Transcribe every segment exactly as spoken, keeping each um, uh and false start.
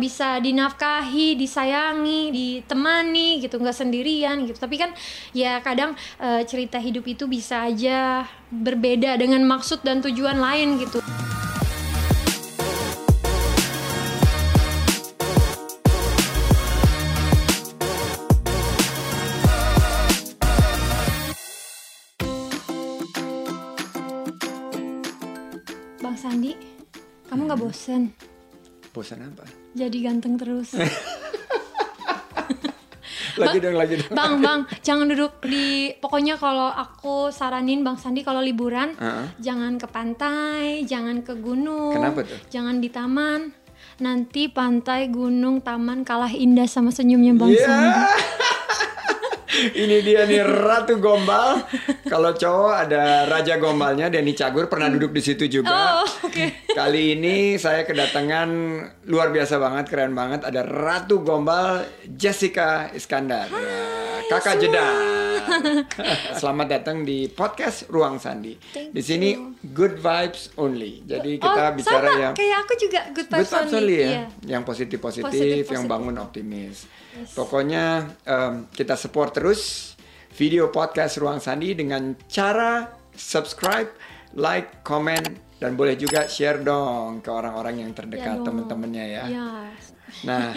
bisa dinafkahi, disayangi, ditemani gitu, nggak sendirian gitu. Tapi kan ya kadang e, cerita hidup itu bisa aja berbeda dengan maksud dan tujuan lain gitu. Bang Sandi, kamu nggak bosen? Bosan apa? Jadi ganteng terus. Lagi dong, lagi dong. Bang, bang, jangan duduk di... Pokoknya kalau aku saranin Bang Sandi kalau liburan, uh-huh. jangan ke pantai, jangan ke gunung. Kenapa tuh? Jangan di taman. Nanti pantai, gunung, taman kalah indah sama senyumnya Bang yeah. Sandi. Ini dia nih Ratu Gombal. Kalau cowok ada Raja Gombalnya, Denny Cagur pernah duduk di situ juga. Oh, okay. Kali ini saya kedatangan luar biasa banget, keren banget. Ada Ratu Gombal Jessica Iskandar. Hai, Kakak semua. Jeda. Selamat datang di podcast Ruang Sandi. Thank di sini you. Good vibes only. Jadi kita oh, bicara sama. Yang kayak aku juga good vibes, good vibes only ya. Yeah. Yang positif-positif, positif, yang positif. Bangun optimis. Yes. Pokoknya um, kita support terus video podcast Ruang Sandi dengan cara subscribe, like, comment, dan boleh juga share dong ke orang-orang yang terdekat ya temen-temennya ya. Yes. Nah,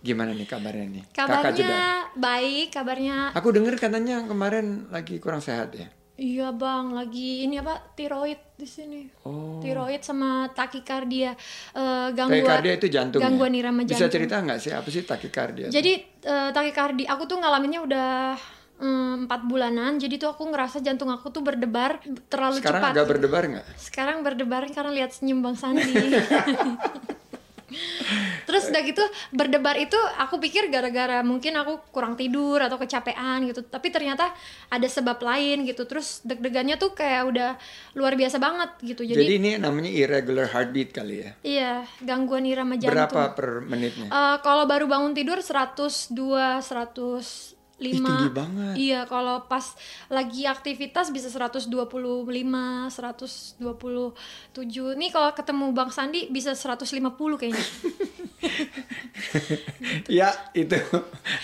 gimana nih kabarnya nih? Kabarnya Kakak juga baik, kabarnya. Aku dengar katanya kemarin lagi kurang sehat ya. Iya bang, lagi ini apa tiroid di sini, oh. tiroid sama takikardia, uh, gangguan. Takikardia itu jantung. Gangguan ya? Irama jantung. Bisa cerita nggak sih apa sih takikardia? Jadi uh, takikardia, aku tuh ngalaminnya udah um, empat bulanan. Jadi tuh aku ngerasa jantung aku tuh berdebar terlalu Sekarang cepat. Sekarang agak berdebar nggak? Sekarang berdebar karena lihat senyum Bang Sandi. Terus udah gitu berdebar itu aku pikir gara-gara mungkin aku kurang tidur atau kecapean gitu. Tapi ternyata ada sebab lain gitu. Terus deg-degannya tuh kayak udah luar biasa banget gitu. Jadi, Jadi ini namanya irregular heartbeat kali ya? Iya, gangguan irama jantung. Berapa per menitnya? Uh, kalau baru bangun tidur seratus dua, seratus lima. Ih, tinggi banget. Iya, kalau pas lagi aktivitas bisa seratus dua puluh lima, seratus dua puluh tujuh. Nih kalau ketemu Bang Sandi bisa seratus lima puluh kayaknya. Ya, itu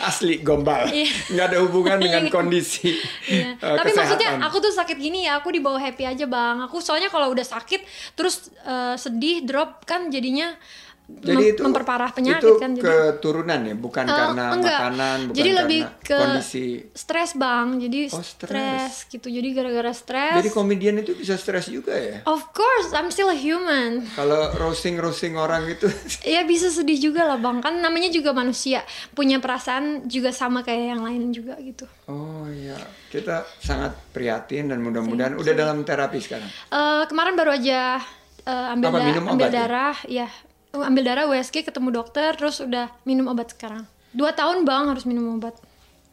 asli gombal. Nggak ada hubungan dengan kondisi iya. uh, Tapi kesehatan. Maksudnya aku tuh sakit gini ya, aku dibawa happy aja Bang. Aku soalnya kalau udah sakit terus uh, sedih, drop kan jadinya. Jadi mem- itu, memperparah penyakit itu kan jadi keturunan ya, bukan uh, karena enggak. makanan, bukan jadi karena lebih ke kondisi stres bang, jadi oh, stres gitu, jadi gara-gara stres. Jadi komedian itu bisa stres juga ya? Of course, I'm still a human. Kalau roasting-roasting orang itu, ya bisa sedih juga lah bang, kan namanya juga manusia, punya perasaan juga sama kayak yang lain juga gitu. Oh iya, kita sangat prihatin dan mudah-mudahan udah dalam terapi sekarang. Uh, kemarin baru aja uh, ambil, Apa, da- ambil darah, ya. Ambil darah U S G, ketemu dokter, terus udah minum obat sekarang. Dua tahun bang harus minum obat.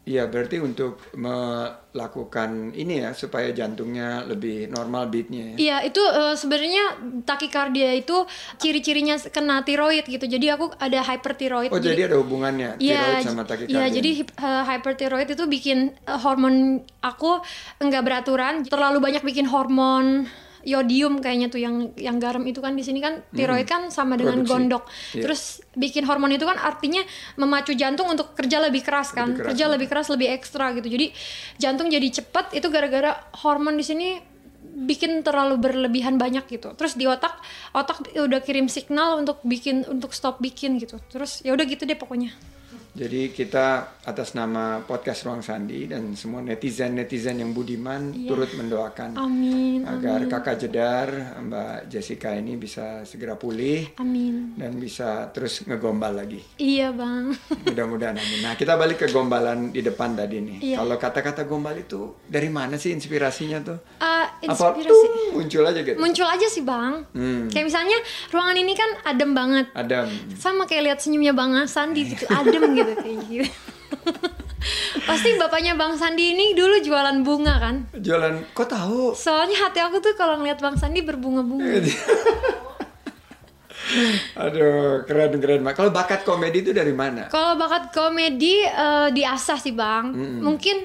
Iya, berarti untuk melakukan ini ya, supaya jantungnya lebih normal beatnya ya? Iya, itu uh, sebenarnya takikardia itu ciri-cirinya kena tiroid gitu. Jadi aku ada hypertiroid. Oh, jadi, jadi ada hubungannya tiroid ya, sama takikardia? Iya, jadi uh, hypertiroid itu bikin uh, hormon aku nggak beraturan. Terlalu banyak bikin hormon yodium kayaknya tuh yang yang garam itu kan di sini kan tiroid hmm. kan sama dengan Produksi. gondok. Yeah. Terus bikin hormon itu kan artinya memacu jantung untuk kerja lebih keras kan. Lebih keras, kerja kan. lebih keras, lebih ekstra gitu. Jadi jantung jadi cepat itu gara-gara hormon di sini bikin terlalu berlebihan banyak gitu. Terus di otak otak udah kirim signal untuk bikin untuk stop bikin gitu. Terus ya udah gitu deh pokoknya. Jadi kita atas nama podcast Ruang Sandi dan semua netizen-netizen yang budiman yeah. turut mendoakan amin, agar amin. Kakak Jedar, Mbak Jessica ini bisa segera pulih amin. dan bisa terus ngegombal lagi. Iya bang. Mudah-mudahan amin. Nah kita balik ke gombalan di depan tadi nih. Yeah. Kalau kata-kata gombal itu dari mana sih inspirasinya tuh? Uh, inspirasi. Apa muncul aja gitu? Muncul aja sih bang. Hmm. Kayak misalnya ruangan ini kan adem banget. Adem. Sama kayak lihat senyumnya Bang Sandi gitu adem gitu. Gitu, kayak gitu. Pasti bapaknya Bang Sandi ini dulu jualan bunga kan? Jualan, kok tahu? Soalnya hati aku tuh kalau ngeliat Bang Sandi berbunga-bunga. Aduh, keren-keren. Kalau bakat komedi itu dari mana? Kalau bakat komedi uh, diasah sih bang. Mm-hmm. Mungkin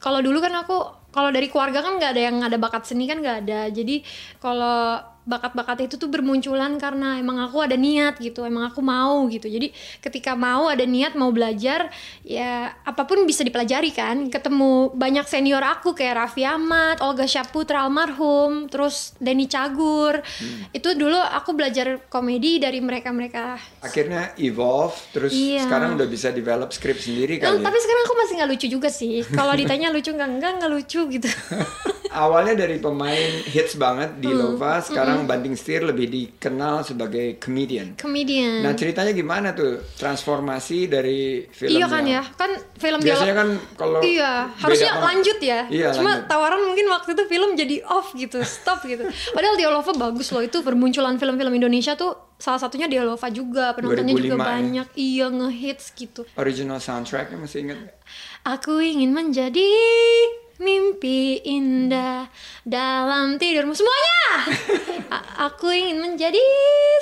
kalau dulu kan aku, kalau dari keluarga kan nggak ada yang ada bakat seni kan nggak ada. Jadi kalau bakat-bakat itu tuh bermunculan karena emang aku ada niat gitu, emang aku mau gitu. Jadi ketika mau ada niat, mau belajar, ya apapun bisa dipelajari kan. Ketemu banyak senior aku kayak Raffi Ahmad, Olga Syahputra almarhum, terus Denny Cagur. Hmm. Itu dulu aku belajar komedi dari mereka-mereka. Akhirnya evolve, terus iya. sekarang udah bisa develop script sendiri kali. Nah, tapi sekarang aku masih gak lucu juga sih. Kalau ditanya lucu gak, enggak, gak lucu gitu. Awalnya dari pemain hits banget di hmm. Lova, sekarang hmm. banting setir lebih dikenal sebagai comedian. Comedian. Nah ceritanya gimana tuh transformasi dari film? Iya kan ya, kan film biasanya kan kalau iya harusnya lanjut ya. Iya, cuma lanjut. Tawaran mungkin waktu itu film jadi off gitu, stop gitu. Padahal Dialova bagus loh, itu permunculan film-film Indonesia tuh salah satunya Dialova juga, penontonnya juga banyak. Ya. Iya ngehits gitu. Original soundtracknya masih inget? Aku ingin menjadi mimpi indah dalam tidurmu semuanya. A- aku ingin menjadi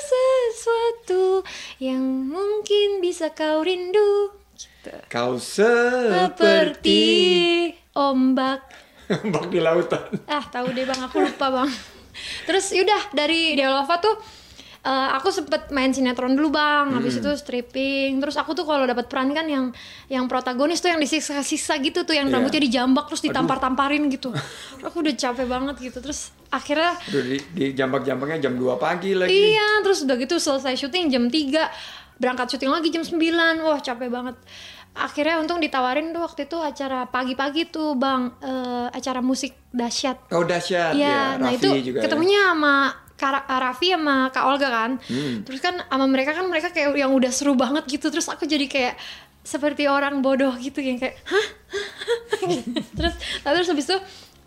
sesuatu yang mungkin bisa kau rindu gitu. Kau seperti ombak. Ombak di lautan. Ah tahu deh bang, aku lupa bang. Terus yaudah dari Dialova tuh Uh, aku sempet main sinetron dulu bang, hmm. habis itu stripping. Terus aku tuh kalau dapat peran kan yang yang protagonis tuh yang disiksa-siksa gitu tuh, yang yeah. rambutnya dijambak terus ditampar-tamparin gitu. Aku udah capek banget gitu. Terus akhirnya Aduh, di, di jambak-jambaknya jam dua pagi lagi. Iya, terus udah gitu selesai syuting jam tiga, berangkat syuting lagi jam sembilan. Wah capek banget. Akhirnya untung ditawarin tuh waktu itu acara pagi-pagi tuh bang, uh, acara Musik Dahsyat. Oh Dahsyat ya, ya. Nah Raffi itu juga ketemunya ya. Sama Kak Raffi sama Kak Olga kan, hmm. terus kan sama mereka kan mereka kayak yang udah seru banget gitu. Terus aku jadi kayak seperti orang bodoh gitu yang kayak hah? Terus nah, terus habis itu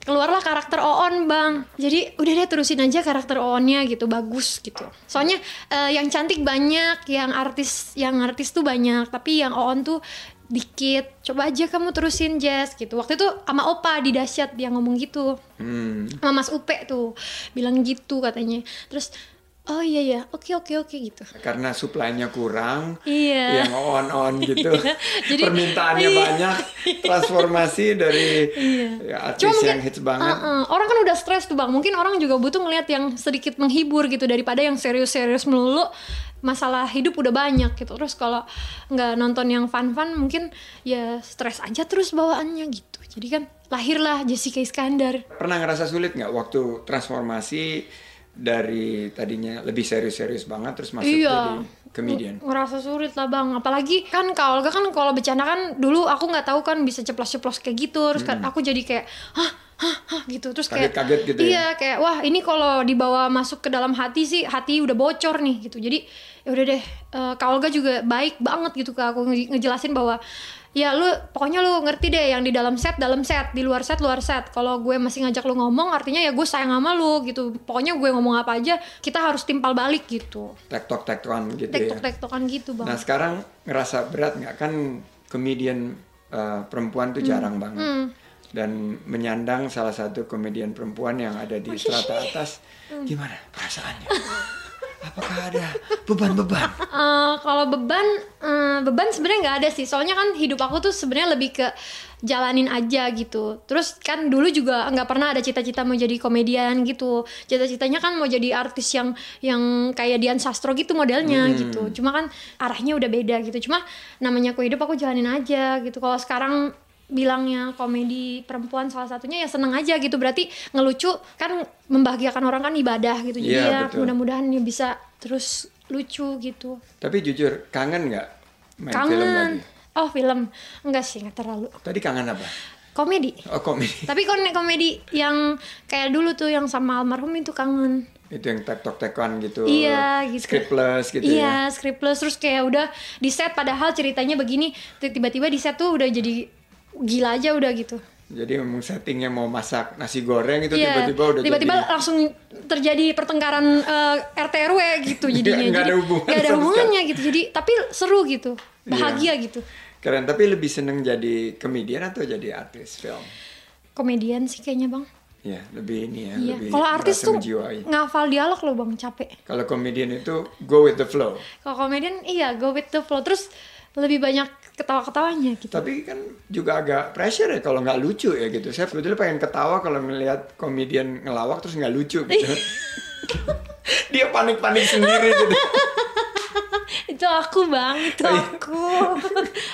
keluarlah karakter Oon bang. Jadi udah deh terusin aja karakter Oonnya gitu, bagus gitu. Soalnya uh, yang cantik banyak, yang artis yang artis tuh banyak, tapi yang Oon tuh dikit. Coba aja kamu terusin Jess gitu. Waktu itu sama Opa di Dahsyat dia ngomong gitu. Hmm. Sama Mas Upe tuh bilang gitu katanya. Terus oh iya ya, oke oke oke gitu. Karena supply-nya kurang, iya. yang on-on gitu. Jadi, permintaannya iya. banyak, transformasi dari iya. ya, artis mungkin, yang hits banget. Uh-uh. Orang kan udah stres tuh bang, mungkin orang juga butuh ngeliat yang sedikit menghibur gitu daripada yang serius-serius melulu. Masalah hidup udah banyak gitu. Terus kalau nggak nonton yang fun-fun mungkin ya stres aja terus bawaannya gitu. Jadi kan lahirlah Jessica Iskandar. Pernah ngerasa sulit nggak waktu transformasi dari tadinya lebih serius-serius banget terus masuk iya. jadi comedian? Ngerasa sulit lah bang, apalagi kan Kak Olga kan kalau bercanda kan dulu aku nggak tahu kan bisa ceplos-ceplos kayak gitu. Terus hmm. aku jadi kayak hah hah hah gitu. Terus kaget, kayak kaget gitu iya ya? Kayak wah ini kalau dibawa masuk ke dalam hati sih hati udah bocor nih gitu. Jadi ya udah deh, uh, Kak Olga juga baik banget gitu ke aku, ngejelasin bahwa ya lu pokoknya lu ngerti deh yang di dalam set dalam set, di luar set luar set. Kalau gue masih ngajak lu ngomong artinya ya gue sayang sama lu gitu. Pokoknya gue ngomong apa aja kita harus timpal balik gitu. Tektok-tektokan gitu. Tektok-tektokan ya. Gitu bang. Nah sekarang ngerasa berat nggak, kan komedian uh, perempuan tuh hmm. jarang banget hmm. dan menyandang salah satu komedian perempuan yang ada di strata atas. hmm. Gimana perasaannya? Apakah ada beban-beban? Uh, kalau beban, uh, beban sebenarnya nggak ada sih. Soalnya kan hidup aku tuh sebenarnya lebih ke jalanin aja gitu. Terus kan dulu juga nggak pernah ada cita-cita mau jadi komedian gitu. Cita-citanya kan mau jadi artis yang yang kayak Dian Sastro gitu modelnya hmm. gitu. Cuma kan arahnya udah beda gitu. Cuma namanya aku hidup aku jalanin aja gitu. Kalau sekarang bilangnya komedi perempuan salah satunya ya seneng aja gitu, berarti ngelucu kan membahagiakan orang kan ibadah gitu. Jadi ya, ya mudah-mudahan ya bisa terus lucu gitu. Tapi jujur kangen nggak main kangen. film lagi? Oh film enggak sih, nggak terlalu. Tadi kangen apa? Komedi. Oh komedi. Tapi komedi yang kayak dulu tuh yang sama almarhum itu kangen. Itu yang tektok-tekan gitu. Iya gitu. Scriptless gitu iya, ya. Iya scriptless, terus kayak udah di set padahal ceritanya begini, tiba-tiba di set tuh udah jadi gila aja udah gitu. Jadi memang settingnya mau masak nasi goreng itu yeah. tiba-tiba udah tiba-tiba jadi... langsung terjadi pertengkaran uh, R T R W gitu jadinya. Gak ada hubungan. Gak ada hubungannya gitu. Jadi tapi seru gitu, bahagia yeah. gitu. Keren. Tapi lebih seneng jadi komedian atau jadi artis film? Komedian sih kayaknya bang. Iya, lebih ini ya, iya. lebih kalau artis tuh menjiwai. Ngafal dialog loh bang, capek. Kalau komedian itu go with the flow. Kalau komedian iya go with the flow, terus lebih banyak ketawa-ketawanya gitu. Tapi kan juga agak pressure ya kalau nggak lucu ya gitu. Saya sebetulnya pengen ketawa kalau melihat komedian ngelawak terus nggak lucu gitu. dia panik-panik sendiri gitu. Itu aku bang, itu aku.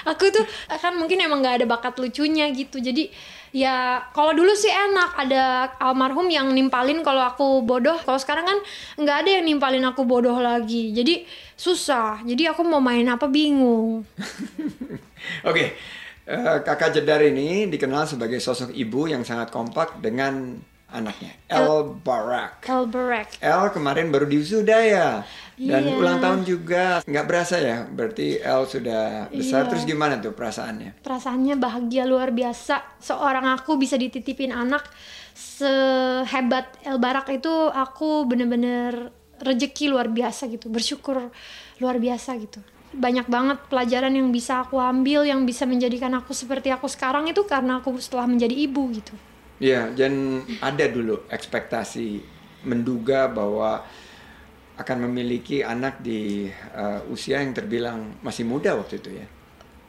Aku tuh kan mungkin emang gak ada bakat lucunya gitu. Jadi ya kalau dulu sih enak, ada almarhum yang nimpalin kalau aku bodoh. Kalau sekarang kan gak ada yang nimpalin aku bodoh lagi. Jadi susah, jadi aku mau main apa bingung. Oke, okay. uh, Kakak Jedar ini dikenal sebagai sosok ibu yang sangat kompak dengan anaknya, El Barak. El Barak. El kemarin baru diwisuda ya, dan yeah. ulang tahun juga. Nggak berasa ya, berarti El sudah besar. Yeah. Terus gimana tuh perasaannya? Perasaannya bahagia luar biasa. Seorang aku bisa dititipin anak sehebat El Barak itu, aku bener-bener rezeki luar biasa gitu, bersyukur luar biasa gitu. Banyak banget pelajaran yang bisa aku ambil, yang bisa menjadikan aku seperti aku sekarang itu karena aku setelah menjadi ibu gitu. Iya, dan ada dulu ekspektasi menduga bahwa akan memiliki anak di uh, usia yang terbilang masih muda waktu itu ya?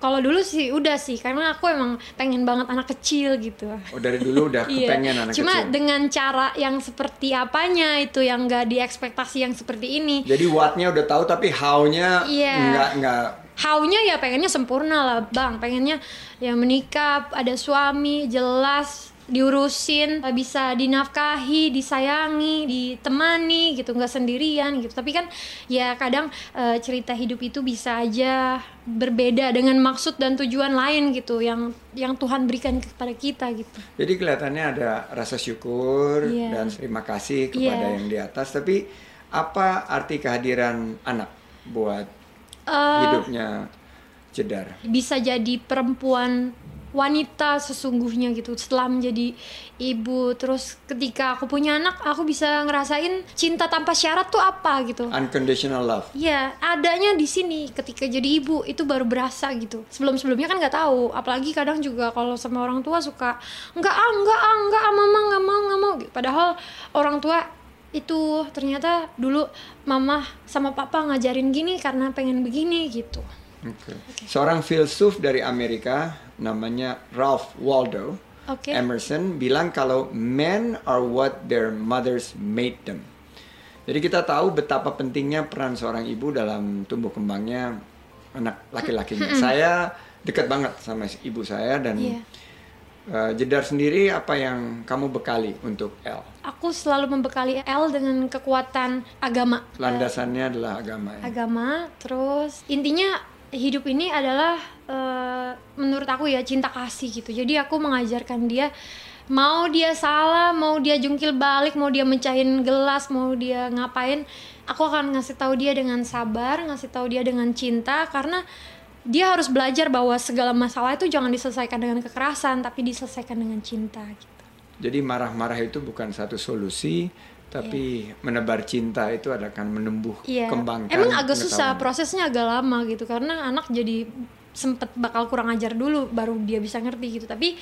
Kalau dulu sih udah sih, karena aku emang pengen banget anak kecil gitu. Oh dari dulu udah kepengen anak Cuma kecil? Cuma dengan cara yang seperti apanya itu, yang gak diekspektasi yang seperti ini. Jadi what-nya udah tahu tapi how-nya yeah. nggak nggak... How-nya ya pengennya sempurna lah bang, pengennya ya menikah, ada suami, jelas, diurusin, bisa dinafkahi, disayangi, ditemani gitu, nggak sendirian gitu. Tapi kan ya kadang e, cerita hidup itu bisa aja berbeda dengan maksud dan tujuan lain gitu, yang yang Tuhan berikan kepada kita gitu. Jadi kelihatannya ada rasa syukur yeah. dan terima kasih kepada yeah. yang di atas. Tapi apa arti kehadiran anak buat uh, hidupnya Jedar? Bisa jadi perempuan wanita sesungguhnya gitu setelah menjadi ibu. Terus ketika aku punya anak, aku bisa ngerasain cinta tanpa syarat tuh apa gitu, unconditional love. Iya, adanya di sini ketika jadi ibu itu baru berasa gitu. Sebelum-sebelumnya kan nggak tahu, apalagi kadang juga kalau sama orang tua suka nggak ah nggak ah nggak ah mama nggak mau nggak mau gitu. Padahal orang tua itu ternyata dulu mama sama papa ngajarin gini karena pengen begini gitu. Okay. Okay. Seorang filsuf dari Amerika namanya Ralph Waldo okay. Emerson bilang kalau men are what their mothers made them. Jadi kita tahu betapa pentingnya peran seorang ibu dalam tumbuh kembangnya anak laki-lakinya. Saya dekat banget sama ibu saya dan yeah. Uh, Jedar sendiri apa yang kamu bekali untuk El? Aku selalu membekali El dengan kekuatan agama. Landasannya uh, adalah agama ya? Agama, terus intinya hidup ini adalah uh, menurut aku ya cinta kasih gitu. Jadi aku mengajarkan dia, mau dia salah, mau dia jungkil balik, mau dia mecahin gelas, mau dia ngapain, aku akan ngasih tahu dia dengan sabar, ngasih tahu dia dengan cinta. Karena dia harus belajar bahwa segala masalah itu jangan diselesaikan dengan kekerasan, tapi diselesaikan dengan cinta gitu. Jadi marah-marah itu bukan satu solusi, tapi yeah. menebar cinta itu akan menumbuh yeah. kembangkan. Emang agak susah, prosesnya agak lama gitu, karena anak jadi sempet bakal kurang ajar dulu, baru dia bisa ngerti gitu. Tapi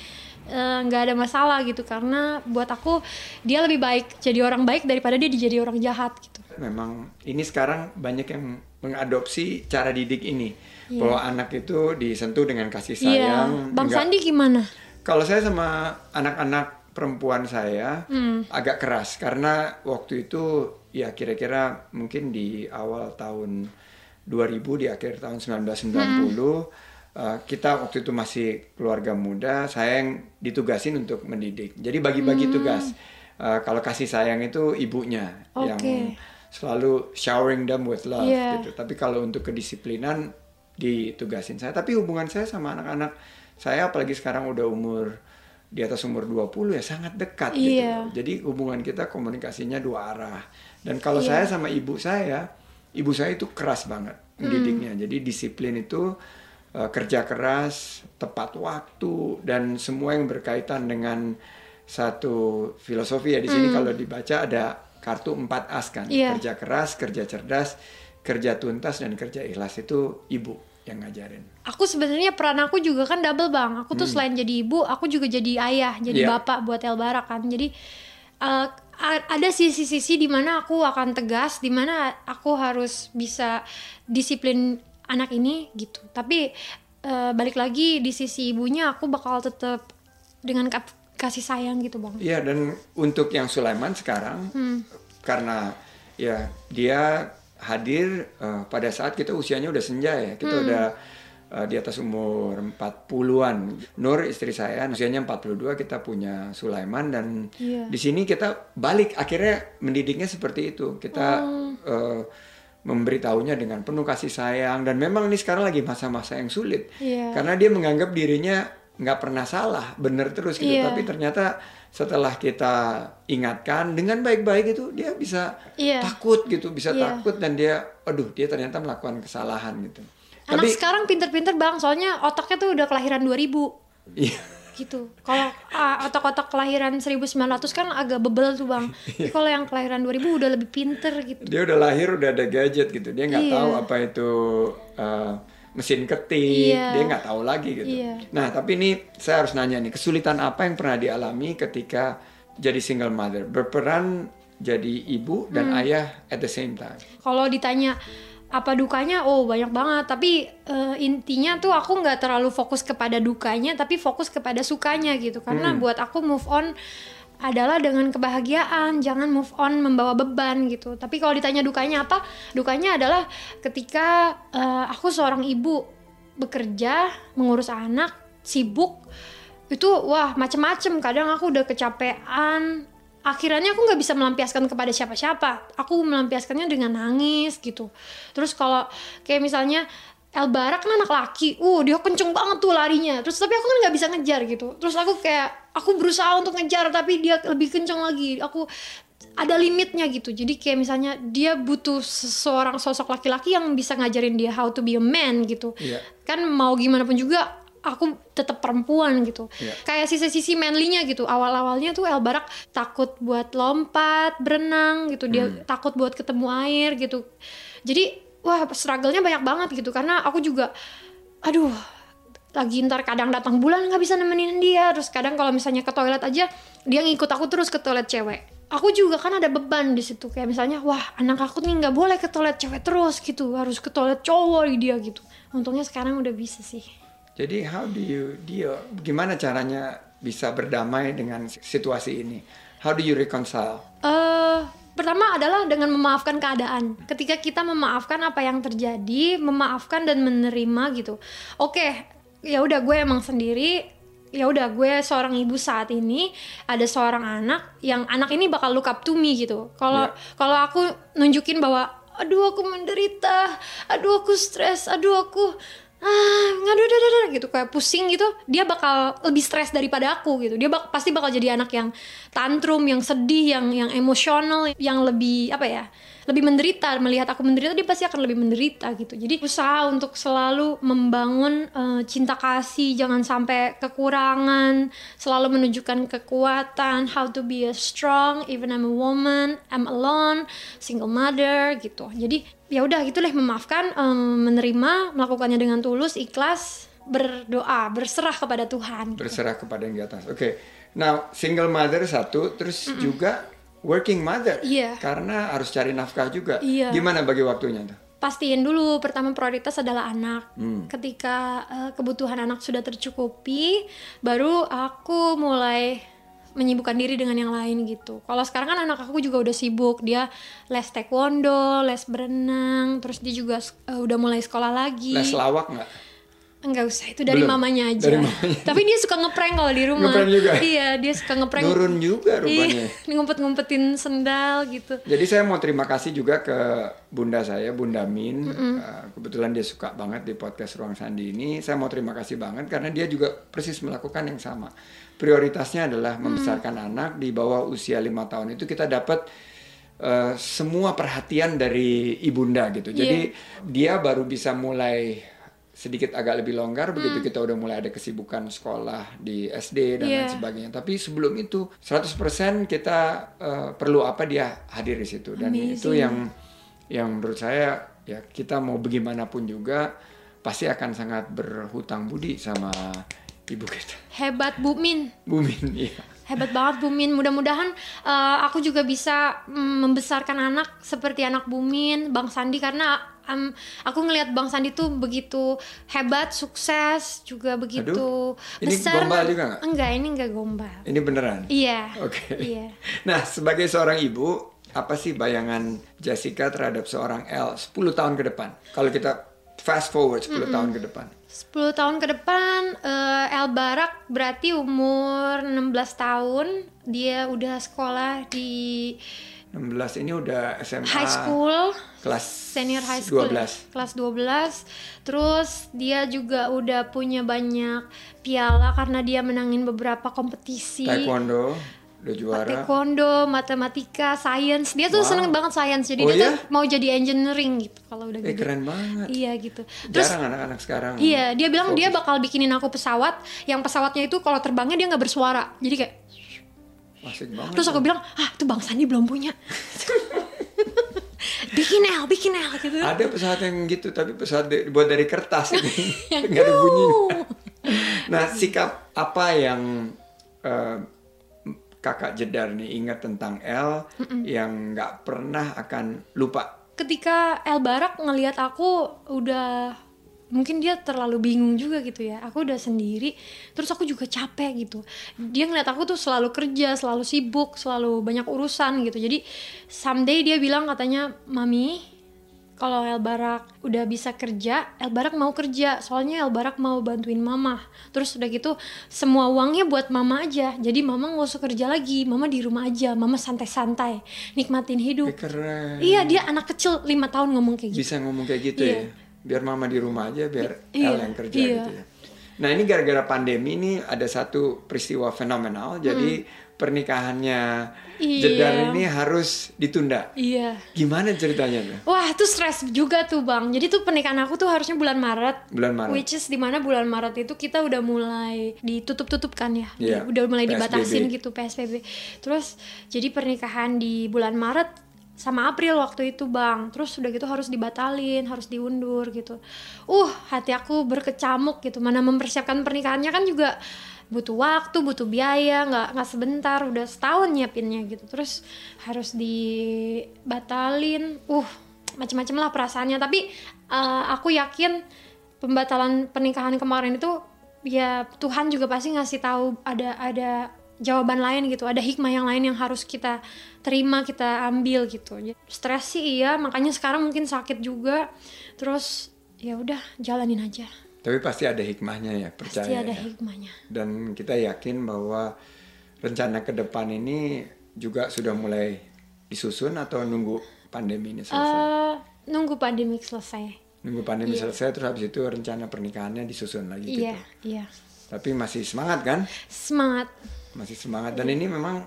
nggak e, ada masalah gitu, karena buat aku dia lebih baik jadi orang baik daripada dia jadi orang jahat gitu. Memang ini sekarang banyak yang mengadopsi cara didik ini yeah. bahwa anak itu disentuh dengan kasih sayang. Yeah. Bang enggak. Sandi gimana? Kalau saya sama anak-anak perempuan saya hmm. agak keras, karena waktu itu ya kira-kira mungkin di awal tahun dua ribu, di akhir tahun seribu sembilan ratus sembilan puluh hmm. uh, kita waktu itu masih keluarga muda, saya yang ditugasin untuk mendidik. Jadi bagi-bagi hmm. tugas. Uh, kalau kasih sayang itu ibunya okay. yang selalu showering them with love yeah. gitu. Tapi kalau untuk kedisiplinan ditugasin saya. Tapi hubungan saya sama anak-anak saya apalagi sekarang udah umur di atas umur dua puluh ya sangat dekat yeah. gitu. Jadi hubungan kita komunikasinya dua arah. Dan kalau yeah. saya sama ibu saya, ibu saya itu keras banget mendidiknya. Mm. Jadi disiplin itu uh, kerja keras, tepat waktu, dan semua yang berkaitan dengan satu filosofi ya. Di sini mm. kalau dibaca ada kartu empat as kan. Yeah. Kerja keras, kerja cerdas, kerja tuntas, dan kerja ikhlas. Itu ibu yang ngajarin. Aku sebenarnya peran aku juga kan double bang. Aku tuh hmm. selain jadi ibu, aku juga jadi ayah, jadi yeah. bapak buat El Barak kan. Jadi uh, ada sisi-sisi di mana aku akan tegas, di mana aku harus bisa disiplin anak ini gitu. Tapi uh, balik lagi di sisi ibunya, aku bakal tetap dengan kasih sayang gitu bang. Iya yeah, dan untuk yang Sulaiman sekarang hmm. karena ya dia hadir uh, pada saat kita usianya udah senja ya. Kita hmm. udah uh, di atas umur empat puluhan. Nur istri saya usianya empat puluh dua, kita punya Sulaiman, dan yeah. di sini kita balik akhirnya mendidiknya seperti itu. Kita oh. uh, memberitahunya dengan penuh kasih sayang, dan memang ini sekarang lagi masa-masa yang sulit yeah. karena dia menganggap dirinya nggak pernah salah, bener terus gitu yeah. tapi ternyata setelah kita ingatkan dengan baik-baik itu dia bisa yeah. takut gitu, bisa yeah. takut, dan dia aduh dia ternyata melakukan kesalahan gitu. Anak tapi, sekarang pinter-pinter bang, soalnya otaknya tuh udah kelahiran dua ribu yeah. gitu. Kalau uh, otak-otak kelahiran seribu sembilan ratus kan agak bebel tuh bang. Tapi kalau yang kelahiran dua ribu udah lebih pinter gitu. Dia udah lahir udah ada gadget gitu. Dia nggak yeah. tahu apa itu uh, mesin ketik. Yeah. Dia nggak tahu lagi gitu. Yeah. Nah tapi ini saya harus nanya nih, kesulitan apa yang pernah dialami ketika jadi single mother, berperan jadi ibu dan hmm. ayah at the same time? Kalau ditanya apa dukanya, oh banyak banget, tapi uh, intinya tuh aku nggak terlalu fokus kepada dukanya, tapi fokus kepada sukanya gitu, karena hmm. buat aku move on adalah dengan kebahagiaan, jangan move on membawa beban gitu. Tapi kalau ditanya dukanya apa, dukanya adalah ketika uh, aku seorang ibu bekerja, mengurus anak, sibuk, itu wah macem-macem, kadang aku udah kecapean. Akhirnya aku nggak bisa melampiaskan kepada siapa-siapa, aku melampiaskannya dengan nangis gitu. Terus kalau kayak misalnya El Barak kan anak laki, uh dia kenceng banget tuh larinya, terus tapi aku kan nggak bisa ngejar gitu. Terus aku kayak aku berusaha untuk ngejar tapi dia lebih kenceng lagi. Aku ada limitnya gitu. Jadi kayak misalnya dia butuh seseorang, sosok laki-laki yang bisa ngajarin dia how to be a man gitu. Yeah. Kan mau gimana pun juga aku tetap perempuan gitu. Yeah. Kayak sisi-sisi manly-nya gitu. Awal-awalnya tuh El Barak takut buat lompat, berenang gitu. Dia hmm. takut buat ketemu air gitu. Jadi wah struggle-nya banyak banget gitu. Karena aku juga aduh lagi ntar kadang datang bulan gak bisa nemenin dia. Terus kadang kalau misalnya ke toilet aja dia ngikut aku terus ke toilet cewek. Aku juga kan ada beban di situ. Kayak misalnya wah anak aku nih gak boleh ke toilet cewek terus gitu. Harus ke toilet cowok dia gitu. Untungnya sekarang udah bisa sih. Jadi how do you deal? Gimana caranya bisa berdamai dengan situasi ini? How do you reconcile? Uh, pertama adalah dengan memaafkan keadaan. Ketika kita memaafkan apa yang terjadi, memaafkan dan menerima gitu. Oke, ya udah gue emang sendiri. Ya udah gue seorang ibu saat ini, ada seorang anak yang anak ini bakal look up to me gitu. Kalau yeah. kalau aku nunjukin bahwa aduh aku menderita, aduh aku stres, aduh aku ah ngadu dada dada gitu kayak pusing gitu, dia bakal lebih stres daripada aku gitu. Dia bak pasti bakal jadi anak yang tantrum, yang sedih, yang yang emosional, yang lebih apa ya, lebih menderita. Melihat aku menderita dia pasti akan lebih menderita gitu. Jadi usaha untuk selalu membangun uh, cinta kasih, jangan sampai kekurangan, selalu menunjukkan kekuatan, how to be a strong even I'm a woman, I'm alone, single mother gitu. Jadi ya udah gitu lah, memaafkan, um, menerima, melakukannya dengan tulus, ikhlas, berdoa, berserah kepada Tuhan gitu. Berserah kepada yang di atas. Oke, okay. Now single mother satu, terus mm-mm. juga working mother yeah. karena harus cari nafkah juga yeah. Gimana bagi waktunya tuh? Pastiin dulu, pertama prioritas adalah anak. hmm. Ketika uh, kebutuhan anak sudah tercukupi, baru aku mulai menyibukkan diri dengan yang lain gitu. Kalau sekarang kan anak aku juga udah sibuk, dia les taekwondo, les berenang, terus dia juga uh, udah mulai sekolah lagi. Les lawak nggak? Enggak usah, itu dari Belum. mamanya aja. Dari mamanya. Tapi dia suka ngeprank kalau di rumah. Ngeprank juga. Iya, dia suka ngeprank. Nurun juga rupanya. Iya, ngumpet-ngumpetin sendal gitu. Jadi saya mau terima kasih juga ke bunda saya, Bunda Min. Mm-mm. Kebetulan dia suka banget di podcast Ruang Sandi ini. Saya mau terima kasih banget karena dia juga persis melakukan yang sama. Prioritasnya adalah membesarkan mm. anak di bawah usia lima tahun itu kita dapat uh, semua perhatian dari ibunda gitu. Jadi yeah. dia baru bisa mulai sedikit agak lebih longgar begitu hmm. kita udah mulai ada kesibukan sekolah di S D dan yeah. lain sebagainya. Tapi sebelum itu seratus persen kita uh, perlu apa dia hadir di situ. Dan amazing. Itu yang yang menurut saya ya, kita mau bagaimanapun juga pasti akan sangat berhutang budi sama ibu kita. Hebat Bu Min. Bu Min iya. Hebat banget Bu Min. Mudah-mudahan uh, aku juga bisa mm, membesarkan anak seperti anak Bu Min, Bang Sandi, karena Um, aku ngelihat Bang Sandi tuh begitu hebat, sukses, juga begitu aduh, ini besar. Ini gombal juga gak? Enggak, ini enggak gombal. Ini beneran? Iya. Oke. Okay. Iya. Nah, sebagai seorang ibu, apa sih bayangan Jessica terhadap seorang El sepuluh tahun ke depan? Kalau kita fast forward sepuluh tahun ke depan. sepuluh tahun ke depan, uh, El Barak berarti umur enam belas tahun, dia udah sekolah di... enam belas ini udah S M A high school, kelas senior high school, dua belas. Kelas dua belas. Terus dia juga udah punya banyak piala karena dia menangin beberapa kompetisi. Taekwondo udah juara. Taekwondo, matematika, science. Dia tuh wow. seneng banget science. Jadi oh, dia iya? tuh mau jadi engineering gitu kalau udah eh, gitu. Keren banget. Iya gitu. Terus jarang anak-anak sekarang. Iya, dia bilang fokus. Dia bakal bikinin aku pesawat yang pesawatnya itu kalau terbangnya dia nggak bersuara. Jadi kayak asik banget. Terus aku kan. bilang, ah tuh Bang Sandi belum punya. bikin el, bikin el gitu. Ada pesawat yang gitu, tapi pesawat dibuat dari kertas ini. Nggak ada bunyi. Nah sikap apa yang uh, kakak Jedar nih ingat tentang El Mm-mm. yang nggak pernah akan lupa? Ketika El Barak ngelihat aku udah... mungkin dia terlalu bingung juga gitu ya. Aku udah sendiri, terus aku juga capek gitu. Dia ngeliat aku tuh selalu kerja, selalu sibuk, selalu banyak urusan gitu. Jadi someday dia bilang katanya, Mami, kalau El Barak udah bisa kerja, El Barak mau kerja. Soalnya El Barak mau bantuin Mama. Terus udah gitu, semua uangnya buat Mama aja. Jadi Mama nggak usah kerja lagi, Mama di rumah aja. Mama santai-santai, nikmatin hidup. Keren. Iya, dia anak kecil lima tahun ngomong kayak gitu. Bisa ngomong kayak gitu iya. ya? Biar Mama di rumah aja, biar I, El iya, yang kerja iya. gitu ya. Nah ini gara-gara pandemi ini ada satu peristiwa fenomenal. Hmm. Jadi pernikahannya iya. Jedar ini harus ditunda. Iya. Gimana ceritanya tuh? Wah itu stres juga tuh Bang. Jadi tuh pernikahan aku tuh harusnya bulan Maret. Bulan Maret. Which is dimana bulan Maret itu kita udah mulai ditutup-tutup kan ya. Yeah. Udah mulai P S B B. Dibatasin gitu P S B B. Terus jadi pernikahan di bulan Maret sama April waktu itu Bang. Terus udah gitu harus dibatalin, harus diundur gitu. Uh, hati aku berkecamuk gitu. Mana mempersiapkan pernikahannya kan juga butuh waktu, butuh biaya, nggak nggak sebentar, udah setahun nyiapinnya gitu. Terus harus dibatalin. Uh, macam-macam lah perasaannya. Tapi uh, aku yakin pembatalan pernikahan kemarin itu ya Tuhan juga pasti ngasih tahu ada ada jawaban lain gitu, ada hikmah yang lain yang harus kita terima, kita ambil gitu. Stres sih iya, makanya sekarang mungkin sakit juga. Terus ya udah jalanin aja. Tapi pasti ada hikmahnya ya, percaya. Pasti ada ya. hikmahnya. Dan kita yakin bahwa rencana ke depan ini juga sudah mulai disusun atau nunggu pandemi ini selesai? Uh, nunggu pandemi selesai. Nunggu pandemi yeah. selesai, terus habis itu rencana pernikahannya disusun lagi gitu. Iya, yeah, iya. Yeah. Tapi masih semangat kan? Semangat. Masih semangat, dan ini memang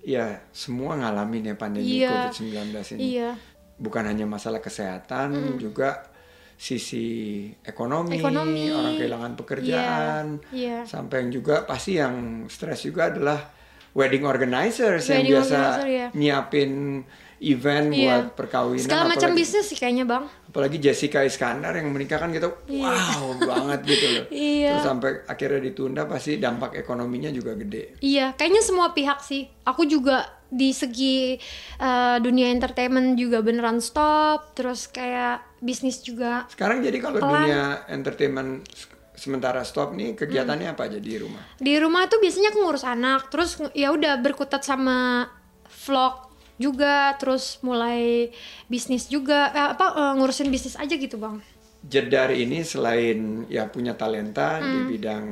ya semua ngalamin ya pandemi yeah. covid sembilan belas ini yeah. bukan hanya masalah kesehatan mm. juga sisi ekonomi, ekonomi, orang kehilangan pekerjaan yeah. Yeah. sampai yang juga pasti yang stres juga adalah wedding organizers wedding yang biasa organizer, yeah. nyiapin event yeah. buat perkawinan segala apalagi, macam bisnis sih kayaknya Bang, apalagi Jessica Iskandar yang menikah kan kita yeah. wow banget gitu loh yeah. terus sampai akhirnya ditunda pasti dampak ekonominya juga gede. Iya yeah, kayaknya semua pihak sih. Aku juga di segi uh, dunia entertainment juga beneran stop, terus kayak bisnis juga sekarang. Jadi kalau pelan. Dunia entertainment sementara stop nih, kegiatannya hmm. apa aja di rumah? Di rumah tuh biasanya aku ngurus anak, terus ya udah berkutat sama vlog juga, terus mulai bisnis juga, eh, apa ngurusin bisnis aja gitu Bang. Jedar ini selain ya punya talenta hmm. di bidang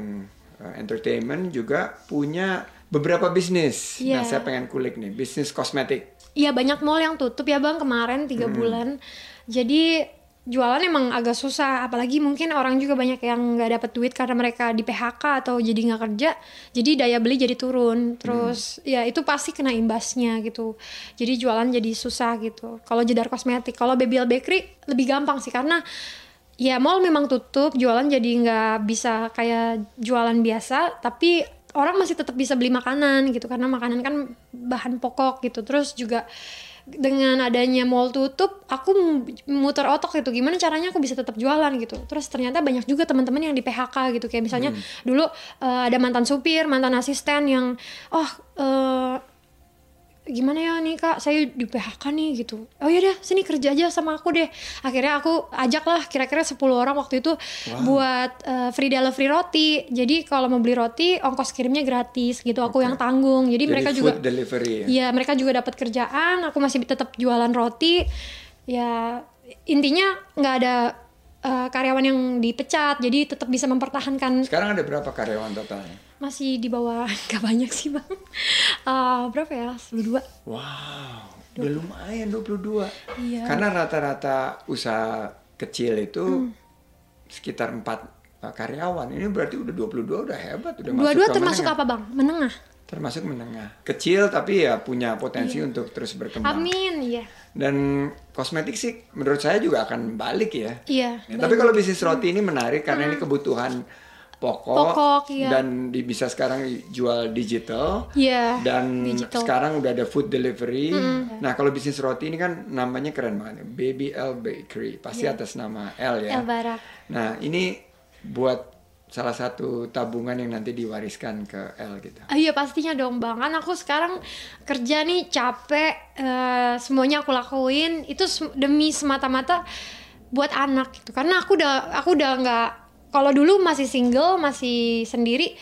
uh, entertainment juga punya beberapa bisnis. Yeah. Nah saya pengen kulik nih, bisnis kosmetik. Iya banyak mall yang tutup ya Bang kemarin tiga hmm. bulan. Jadi jualan emang agak susah, apalagi mungkin orang juga banyak yang nggak dapat duit karena mereka di P H K atau jadi nggak kerja, jadi daya beli jadi turun, terus hmm. ya itu pasti kena imbasnya gitu, jadi jualan jadi susah gitu. Kalau Jedar Kosmetik, kalau Baby L Bakery lebih gampang sih karena ya mall memang tutup, jualan jadi nggak bisa kayak jualan biasa, tapi orang masih tetap bisa beli makanan gitu karena makanan kan bahan pokok gitu. Terus juga dengan adanya mall tutup, aku muter otak gitu, gimana caranya aku bisa tetap jualan gitu. Terus ternyata banyak juga teman-teman yang di P H K gitu, kayak misalnya hmm. dulu uh, ada mantan supir, mantan asisten yang oh uh, gimana ya nih kak, saya di P H K nih gitu. Oh ya udah, sini kerja aja sama aku deh. Akhirnya aku ajak lah kira-kira sepuluh orang waktu itu. Wow. Buat uh, free delivery roti. Jadi kalau mau beli roti ongkos kirimnya gratis gitu, aku okay. yang tanggung. Jadi, Jadi mereka juga delivery, ya? Ya, mereka juga dapat kerjaan, aku masih tetap jualan roti. Ya intinya nggak ada uh, karyawan yang dipecat, jadi tetap bisa mempertahankan. Sekarang ada berapa karyawan totalnya? Masih di bawah, gak banyak sih bang. Uh, berapa ya? dua puluh dua. Wow, dua puluh dua. Udah lumayan dua puluh dua. Iya. Karena rata-rata usaha kecil itu hmm. sekitar empat karyawan. Ini berarti udah dua puluh dua, udah hebat. Udah dua puluh dua masuk termasuk menengah. Apa bang? Menengah? Termasuk menengah. Kecil tapi ya punya potensi iya. untuk terus berkembang. Amin, iya. Dan kosmetik sih menurut saya juga akan balik ya. Iya. Ya, tapi kalau bisnis roti ini menarik karena hmm. ini kebutuhan pokok, pokok iya. dan bisa sekarang jual digital yeah, dan digital. Sekarang udah ada food delivery. Mm-hmm. Nah kalau bisnis roti ini kan namanya keren banget, Baby L Bakery, pasti yeah. atas nama L ya. El Barak. Nah ini buat salah satu tabungan yang nanti diwariskan ke L gitu. Uh, iya pastinya dong bang, kan aku sekarang kerja nih capek, uh, semuanya aku lakuin itu demi semata-mata buat anak gitu. Karena aku udah aku udah nggak, kalau dulu masih single, masih sendiri,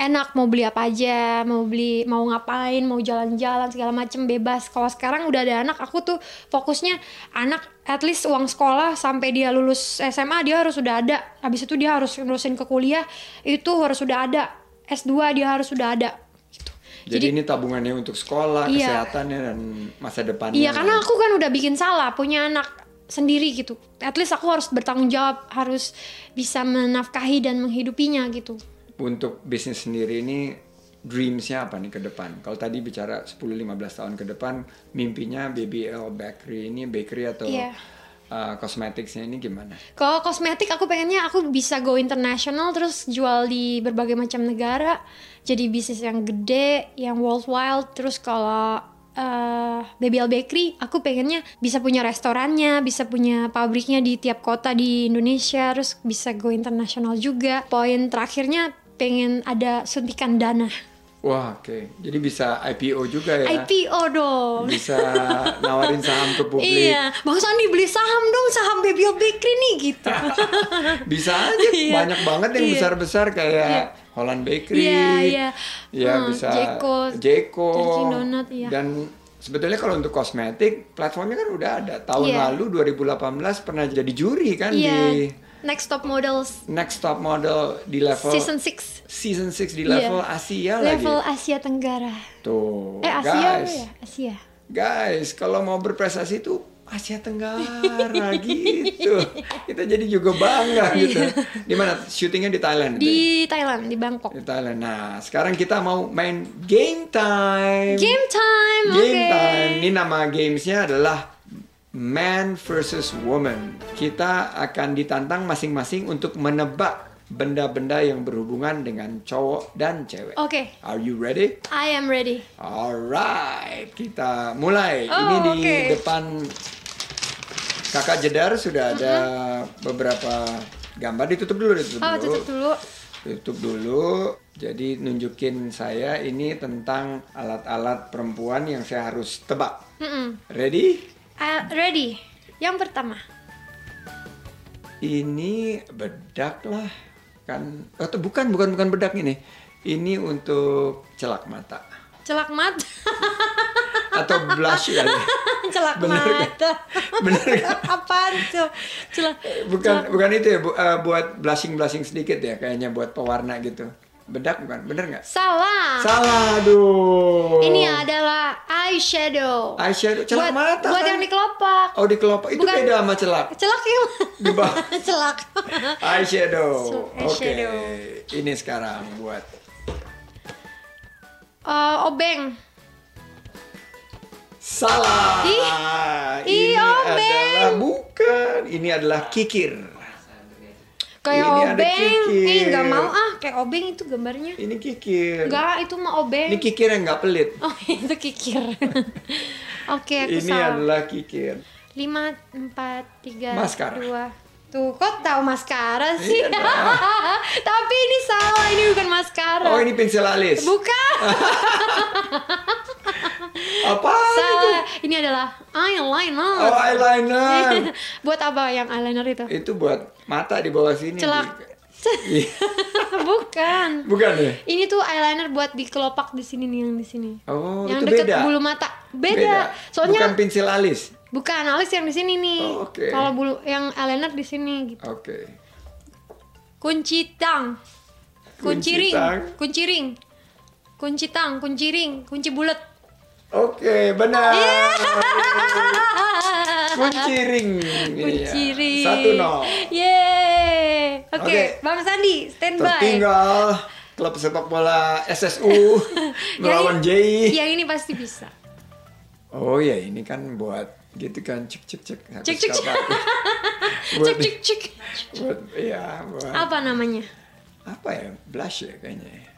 enak mau beli apa aja, mau beli, mau ngapain, mau jalan-jalan segala macem bebas. Kalau sekarang udah ada anak, aku tuh fokusnya anak, at least uang sekolah sampai dia lulus S M A dia harus udah ada. Habis itu dia harus ngurusin ke kuliah, itu harus udah ada. S dua dia harus udah ada. Jadi, Jadi ini tabungannya untuk sekolah, iya, kesehatannya dan masa depannya. Iya, karena aku kan udah bikin salah punya anak sendiri gitu, at least aku harus bertanggung jawab, harus bisa menafkahi dan menghidupinya gitu. Untuk bisnis sendiri ini dreamsnya apa nih ke depan? Kalau tadi bicara sepuluh lima belas tahun ke depan, mimpinya Baby L Bakery ini, bakery atau yeah. uh, kosmetiknya ini gimana? Kalau kosmetik aku pengennya aku bisa go international, terus jual di berbagai macam negara, jadi bisnis yang gede, yang worldwide. Terus kalau Uh, Baby L Bakery, aku pengennya bisa punya restorannya, bisa punya pabriknya di tiap kota di Indonesia, terus bisa go internasional juga. Poin terakhirnya pengen ada suntikan dana. Wah, oke. Okay. Jadi bisa I P O juga ya? I P O dong. Bisa nawarin saham ke publik. Iya, Bang Sandi beli saham dong, saham Baby L Bakery nih gitu. Bisa aja, iya. Banyak banget yang iya. besar-besar kayak iya. Holland Bakery, yeah, yeah. ya hmm, bisa Jeko, Jeko Donut, yeah. dan sebetulnya kalau untuk kosmetik platformnya kan udah ada. Tahun yeah. lalu dua ribu delapan belas pernah jadi juri kan yeah. di Next Top Model. Next Top Model di level Season six. Season six di level yeah. Asia level lagi. Level Asia Tenggara. Tuh. Eh Asia guys. Ya? Asia. Guys, kalau mau berprestasi tuh Asia Tenggara gitu. Kita jadi juga bangga gitu. Di mana syutingnya? Di Thailand. Di Thailand, di Bangkok. Di Thailand. Nah, sekarang kita mau main game time. Game time. Game okay. time. Ini nama gamesnya adalah Man versus Woman. Kita akan ditantang masing-masing untuk menebak benda-benda yang berhubungan dengan cowok dan cewek. Oke. Okay. Are you ready? I am ready. Alright, kita mulai. Oh, ini di okay. depan Kakak Jedar sudah ada uh-huh. beberapa gambar. Ditutup dulu, ditutup oh, dulu. Tutup dulu. Tutup dulu. Jadi nunjukin saya ini tentang alat-alat perempuan yang saya harus tebak. Uh-uh. Ready? Uh, ready. Yang pertama. Ini bedak lah kan? Atau oh, bukan, bukan, bukan bedak ini. Ini untuk celak mata. Celak mata. Atau blush kali. Celak bener mata. Kan? Bener kan? Apaan tuh? Celak. Bukan, celak. Bukan itu ya, bu, uh, buat blushing-blushing sedikit ya kayaknya, buat pewarna gitu. Bedak bukan? Bener nggak? Salah. Salah, aduh. Ini adalah eyeshadow. Eyeshadow celak buat, mata. Buat kan? Yang di kelopak. Oh, di kelopak. Itu bukan, beda sama celak. Celak ya. Di bawah. Celak. Eyeshadow. Oke. Okay. Ini sekarang buat uh, obeng. Salah. Ih, ini obeng. Adalah bukan. Ini adalah kikir. Kayak ini obeng, eh nggak mau ah, kayak obeng itu gambarnya. Ini kikir. Nggak, itu mah obeng. Ini kikir yang nggak pelit. Oh, itu kikir. Oke, aku ini salah. Adalah kikir. Lima, empat, tiga, maskara. Dua. Tuh, kok tahu maskara sih? Iya, tapi ini salah, ini bukan maskara. Oh, ini pensil alis. Bukan. Apa itu? Ini adalah eyeliner. Oh, eyeliner. Buat apa yang eyeliner itu? Itu buat mata di bawah sini. Celak. Bukan. Bukan ya? Ini tuh eyeliner buat di kelopak di sini nih, yang di sini. Oh, yang itu beda. Yang dekat bulu mata. Beda. Beda. Soalnya bukan pensil alis. Bukan, alis yang di sini nih. Oh, oke. Okay. Kalau bulu yang eyeliner di sini gitu. Oke. Okay. Kunci tang. Kunci ring. Kunci ring. Kunci tang, kunci ring, kunci bulat. Oke, okay, benar. Yeah. Kunci ring. Kunci ring. Satu nol. Yeay. Oke, okay. okay. Bang Sandi, standby. Tertinggal klub sepak bola S S U melawan J I. Yang ini pasti bisa. Oh ya, ini kan buat gitu kan, cek cek cek. Cek cek cek. Cek cek cek. Buat ya, buat. Apa namanya? Apa ya? Blush ya kayaknya.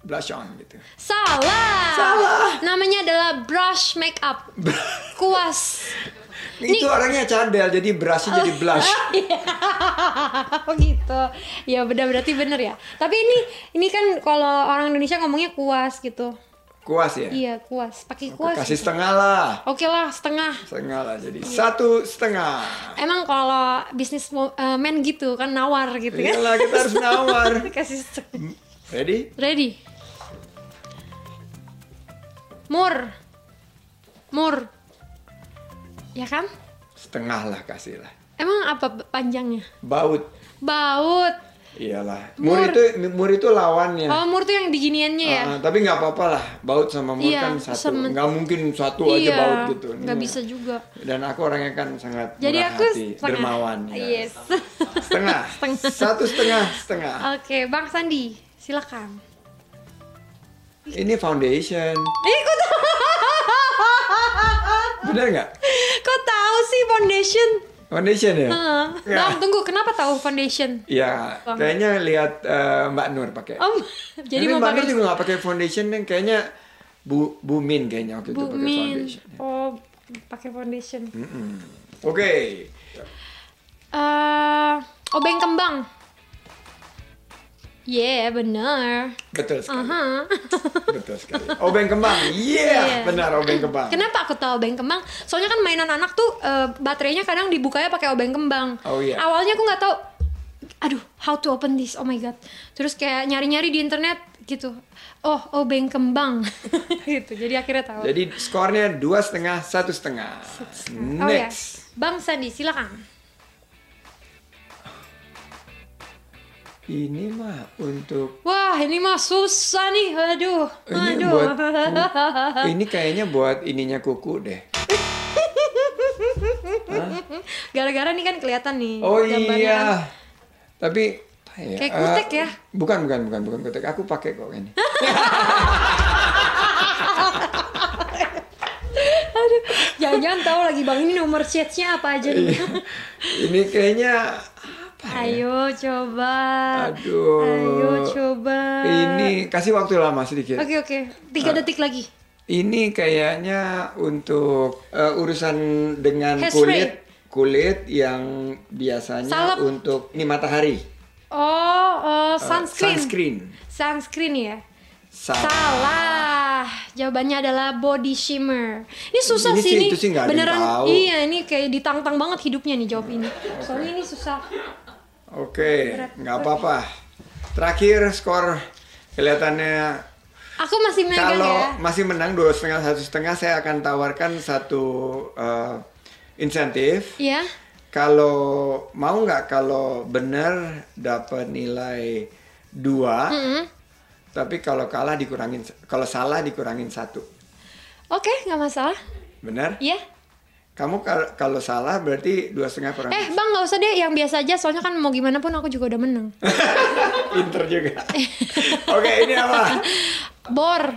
Blush on gitu. Salah. Salah. Namanya adalah brush make up. Kuas. Itu nih. Orangnya cadel, jadi brushnya jadi blush. Oh gitu. Ya benar, berarti bener ya. Tapi ini ini kan kalau orang Indonesia ngomongnya kuas gitu. Kuas ya? Iya, kuas. Pakai kuas. Kasih gitu. Setengah lah. Oke lah, setengah. Setengah lah, jadi iya. Satu setengah. Emang kalau bisnis uh, men gitu kan nawar gitu ya. Iyalah, kita harus nawar. Kasih setengah. Ready? Ready. Mur. Mur. Ya kan? Setengah lah kasih lah. Emang apa panjangnya? Baut. Baut. Iyalah, mur, mur itu mur itu lawannya. Oh, mur itu yang diginiannya ya. Uh, tapi nggak apa-apa lah, baut sama mur iya, kan satu, nggak mungkin satu iya, aja baut gitu. Nggak bisa juga. Dan aku orangnya kan sangat jadi murah aku hati, setengah. Dermawan. Yes. Ya. Setengah. Setengah. Satu setengah, setengah. Oke, okay, Bang Sandi, silakan. Ini foundation. Eh, kok tahu? Bener nggak? Kok tahu sih foundation? Foundation ya? Uh, ya. Bang, tunggu, kenapa tahu foundation? Iya, kayaknya lihat uh, Mbak Nur pakai. Oh, jadi tapi mau Mbak Nur juga nggak pakai foundation, dan kayaknya Bu Bumin kayaknya waktu Bu itu pakai foundation. Oh, pakai foundation. Mm -mm. Oke. Okay. Uh, obeng kembang. Iya, yeah, benar. Betul sekali. Uh-huh. Betul sekali. Obeng kembang. Iya, yeah, yeah. Benar obeng kembang. Kenapa aku tahu obeng kembang? Soalnya kan mainan anak tuh uh, baterainya kadang dibukanya pakai obeng kembang. Oh, yeah. Awalnya aku nggak tahu. Aduh, how to open this? Oh my god. Terus kayak nyari-nyari di internet gitu. Oh, obeng kembang. Gitu. Jadi akhirnya tahu. Jadi skornya dua setengah, satu setengah. Next. Oh, yeah. Bang Sandi, silakan. Ini mah untuk wah ini mah susah nih, aduh, ini aduh. Buat, uh, ini kayaknya buat ininya kuku deh. Gara-gara nih kan kelihatan nih. Oh iya. Kan. Tapi ya, kayak kutek uh, ya? Bukan bukan bukan bukan kutek. Aku pakai kok ini. Aduh, jangan-jangan tahu lagi Bang ini nomor shades-nya apa aja nih. Ini kayaknya. Ayo coba. Aduh. Ayo coba. Ini kasih waktu lama sedikit. Oke oke. Tiga detik lagi. Ini kayaknya untuk uh, urusan dengan kulit, kulit yang biasanya salep. Untuk ini matahari. Oh uh, sunscreen. Uh, sunscreen. Sunscreen ya. Salah. Salah. Jawabannya adalah body shimmer. Ini susah ini sih ini. Sih beneran iya ini kayak ditantang banget hidupnya nih jawab ini. Okay. Soalnya ini susah. Oke, okay, nggak apa-apa. Terakhir skor kelihatannya. Aku masih megang ya. Kalau masih menang dua setengah satu setengah, saya akan tawarkan satu uh, insentif. Iya. Yeah. Kalau mau nggak, kalau benar dapat nilai dua, mm-hmm. Tapi kalau kalah dikurangin, kalau salah dikurangin satu. Oke, okay, nggak masalah. Benar? Iya. Yeah. Kamu kalau salah berarti dua setengah kurang. Eh Bang nggak usah deh, yang biasa aja. Soalnya kan mau gimana pun aku juga udah menang. Pinter juga. Oke okay, ini apa? Bor.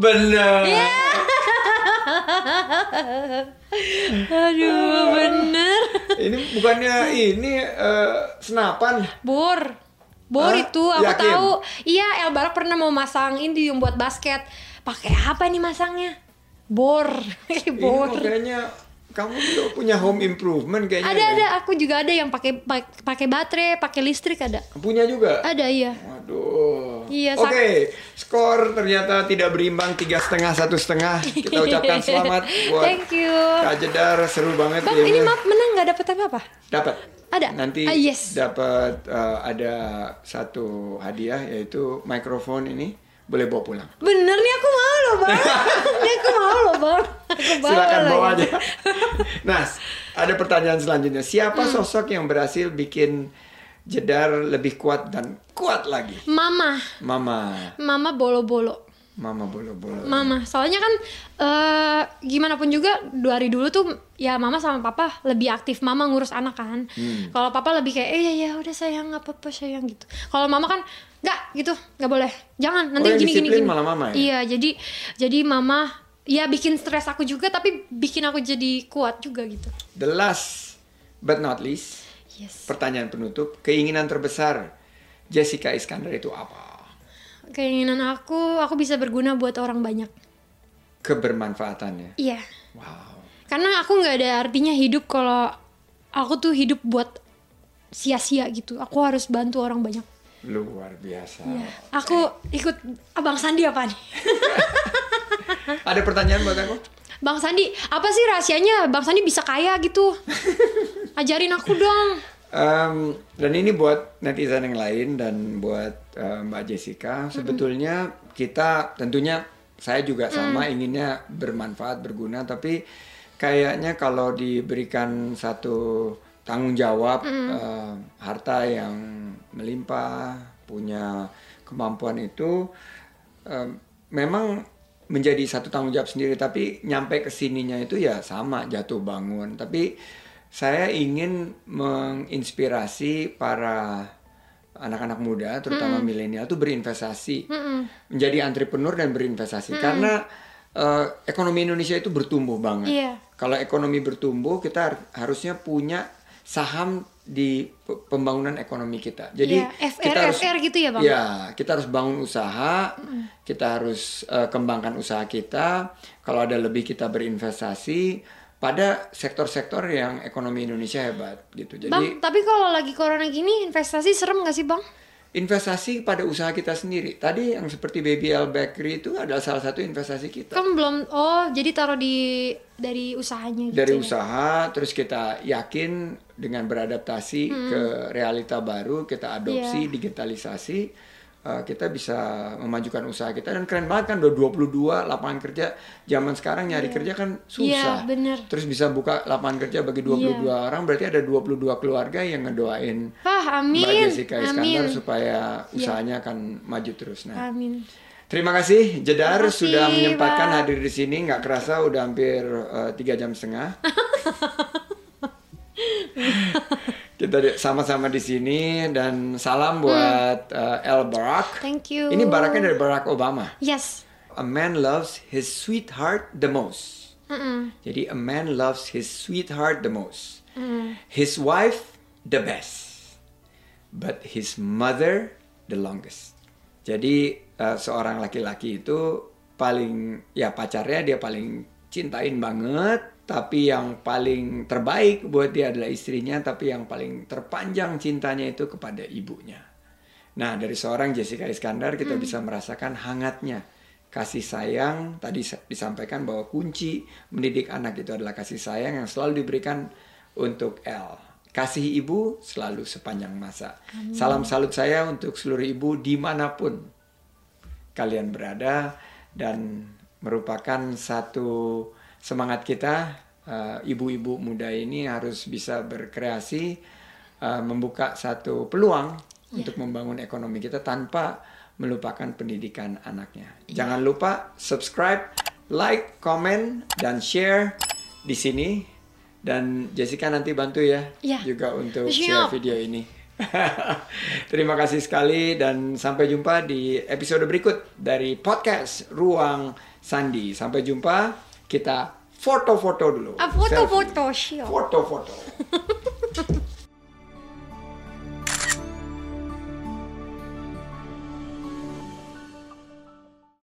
Bener. Yeah. Aduh bener. Ini bukannya ini uh, senapan? Bor. Bor huh? Itu aku yakin? Tahu. Iya El Barak pernah mau masang ini buat basket. Pakai apa nih masangnya? Bor. Bor. Ini kayaknya kamu juga punya home improvement kayaknya. Ada ada, aku juga ada yang pakai pakai baterai, pakai listrik ada. Punya juga? Ada iya. Waduh. Iya, Oke, okay. Skor ternyata tidak berimbang, tiga setengah satu setengah. Kita ucapkan selamat buat Thank you. Kak Jedar, seru banget. Bang, ya, ini maaf menang nggak dapat apa-apa? Dapat. Ada. Nanti uh, yes. dapat uh, ada satu hadiah, yaitu mikrofon ini. Boleh bawa pulang. Bener nih, aku mau loh Bang. Nih aku mau loh Bang. Silakan bawa aja. Nah, ada pertanyaan selanjutnya. Siapa hmm. sosok yang berhasil bikin Jedar lebih kuat dan kuat lagi? Mama. Mama. Mama bolo-bolo. Mama bolo-bolo. Mama. Soalnya kan uh, gimana pun juga dari dulu tuh ya mama sama papa lebih aktif. Mama ngurus anak kan. Hmm. Kalau papa lebih kayak eh ya ya udah sayang, nggak apa-apa sayang gitu. Kalau mama kan nggak gitu, nggak boleh, jangan nanti oh, gini gini gini malah mama, ya? Iya, jadi jadi mama ya bikin stres aku juga, tapi bikin aku jadi kuat juga gitu. The last but not least, yes. pertanyaan penutup, keinginan terbesar Jessica Iskandar itu apa? Keinginan aku, aku bisa berguna buat orang banyak. Kebermanfaatannya? Iya. Wow. Karena aku nggak ada artinya hidup kalau aku tuh hidup buat sia-sia gitu. Aku harus bantu orang banyak. Luar biasa. Ya, aku ikut Abang Sandi apa nih? Ada pertanyaan buat aku? Bang Sandi, apa sih rahasianya Bang Sandi bisa kaya gitu? Ajarin aku dong. Um, dan ini buat netizen yang lain dan buat uh, Mbak Jessica. Sebetulnya mm-hmm. kita tentunya saya juga sama mm. inginnya bermanfaat, berguna. Tapi kayaknya kalau diberikan satu tanggung jawab, mm. uh, harta yang melimpah, punya kemampuan itu uh, memang menjadi satu tanggung jawab sendiri, tapi nyampe kesininya itu ya sama, jatuh bangun. Tapi saya ingin menginspirasi para anak-anak muda, terutama mm. milenial itu berinvestasi, mm-mm. menjadi entrepreneur dan berinvestasi, mm. karena uh, ekonomi Indonesia itu bertumbuh banget. Yeah. Kalau ekonomi bertumbuh, kita harusnya punya saham di pembangunan ekonomi kita. Jadi ya, F R, kita harus F R gitu ya Bang. Ya, kita harus bangun usaha, mm. kita harus uh, kembangkan usaha kita. Kalau ada lebih kita berinvestasi pada sektor-sektor yang ekonomi Indonesia hebat gitu. Jadi Bang, tapi kalau lagi corona gini investasi serem nggak sih Bang? Investasi pada usaha kita sendiri. Tadi yang seperti Baby L Bakery itu adalah salah satu investasi kita. Kan belum, oh jadi taruh di dari usahanya gitu. Dari ya? Usaha, terus kita yakin dengan beradaptasi hmm. ke realita baru, kita adopsi, yeah. digitalisasi, uh, kita bisa memajukan usaha kita. Dan keren banget kan, udah dua puluh dua lapangan kerja, zaman sekarang nyari yeah. kerja kan susah. Yeah, bener. Terus bisa buka lapangan kerja bagi dua puluh dua yeah. orang, berarti ada dua puluh dua keluarga yang ngedoain. Ah, amin. Mbak Jessica Iskandar amin. Supaya usahanya yeah. akan maju terus. Nah, amin. Terima kasih Jedar, terima kasih, sudah menyempatkan Pak. Hadir di sini. Nggak kerasa udah hampir tiga uh, jam setengah. Kita sama-sama di sini dan salam buat hmm. uh, El Barak. Thank you. Ini baraknya dari Barack Obama. Yes. A man loves his sweetheart the most. Mm-mm. Jadi a man loves his sweetheart the most. Mm. His wife the best, but his mother the longest. Jadi uh, seorang laki-laki itu paling ya pacarnya dia paling cintain banget, tapi yang paling terbaik buat dia adalah istrinya, tapi yang paling terpanjang cintanya itu kepada ibunya. Nah, dari seorang Jessica Iskandar kita hmm. bisa merasakan hangatnya kasih sayang. Tadi disampaikan bahwa kunci mendidik anak itu adalah kasih sayang yang selalu diberikan untuk El. Kasih ibu selalu sepanjang masa. Amin. Salam salut saya untuk seluruh ibu dimanapun kalian berada. Dan merupakan satu semangat kita, ibu-ibu uh, muda ini harus bisa berkreasi, uh, membuka satu peluang yeah. untuk membangun ekonomi kita tanpa melupakan pendidikan anaknya. Yeah. Jangan lupa subscribe, like, komen, dan share di sini. Dan Jessica nanti bantu ya, ya. Juga untuk share video ini. Terima kasih sekali dan sampai jumpa di episode berikut dari podcast Ruang Sandi. Sampai jumpa, kita foto-foto dulu. Foto-foto, foto-foto.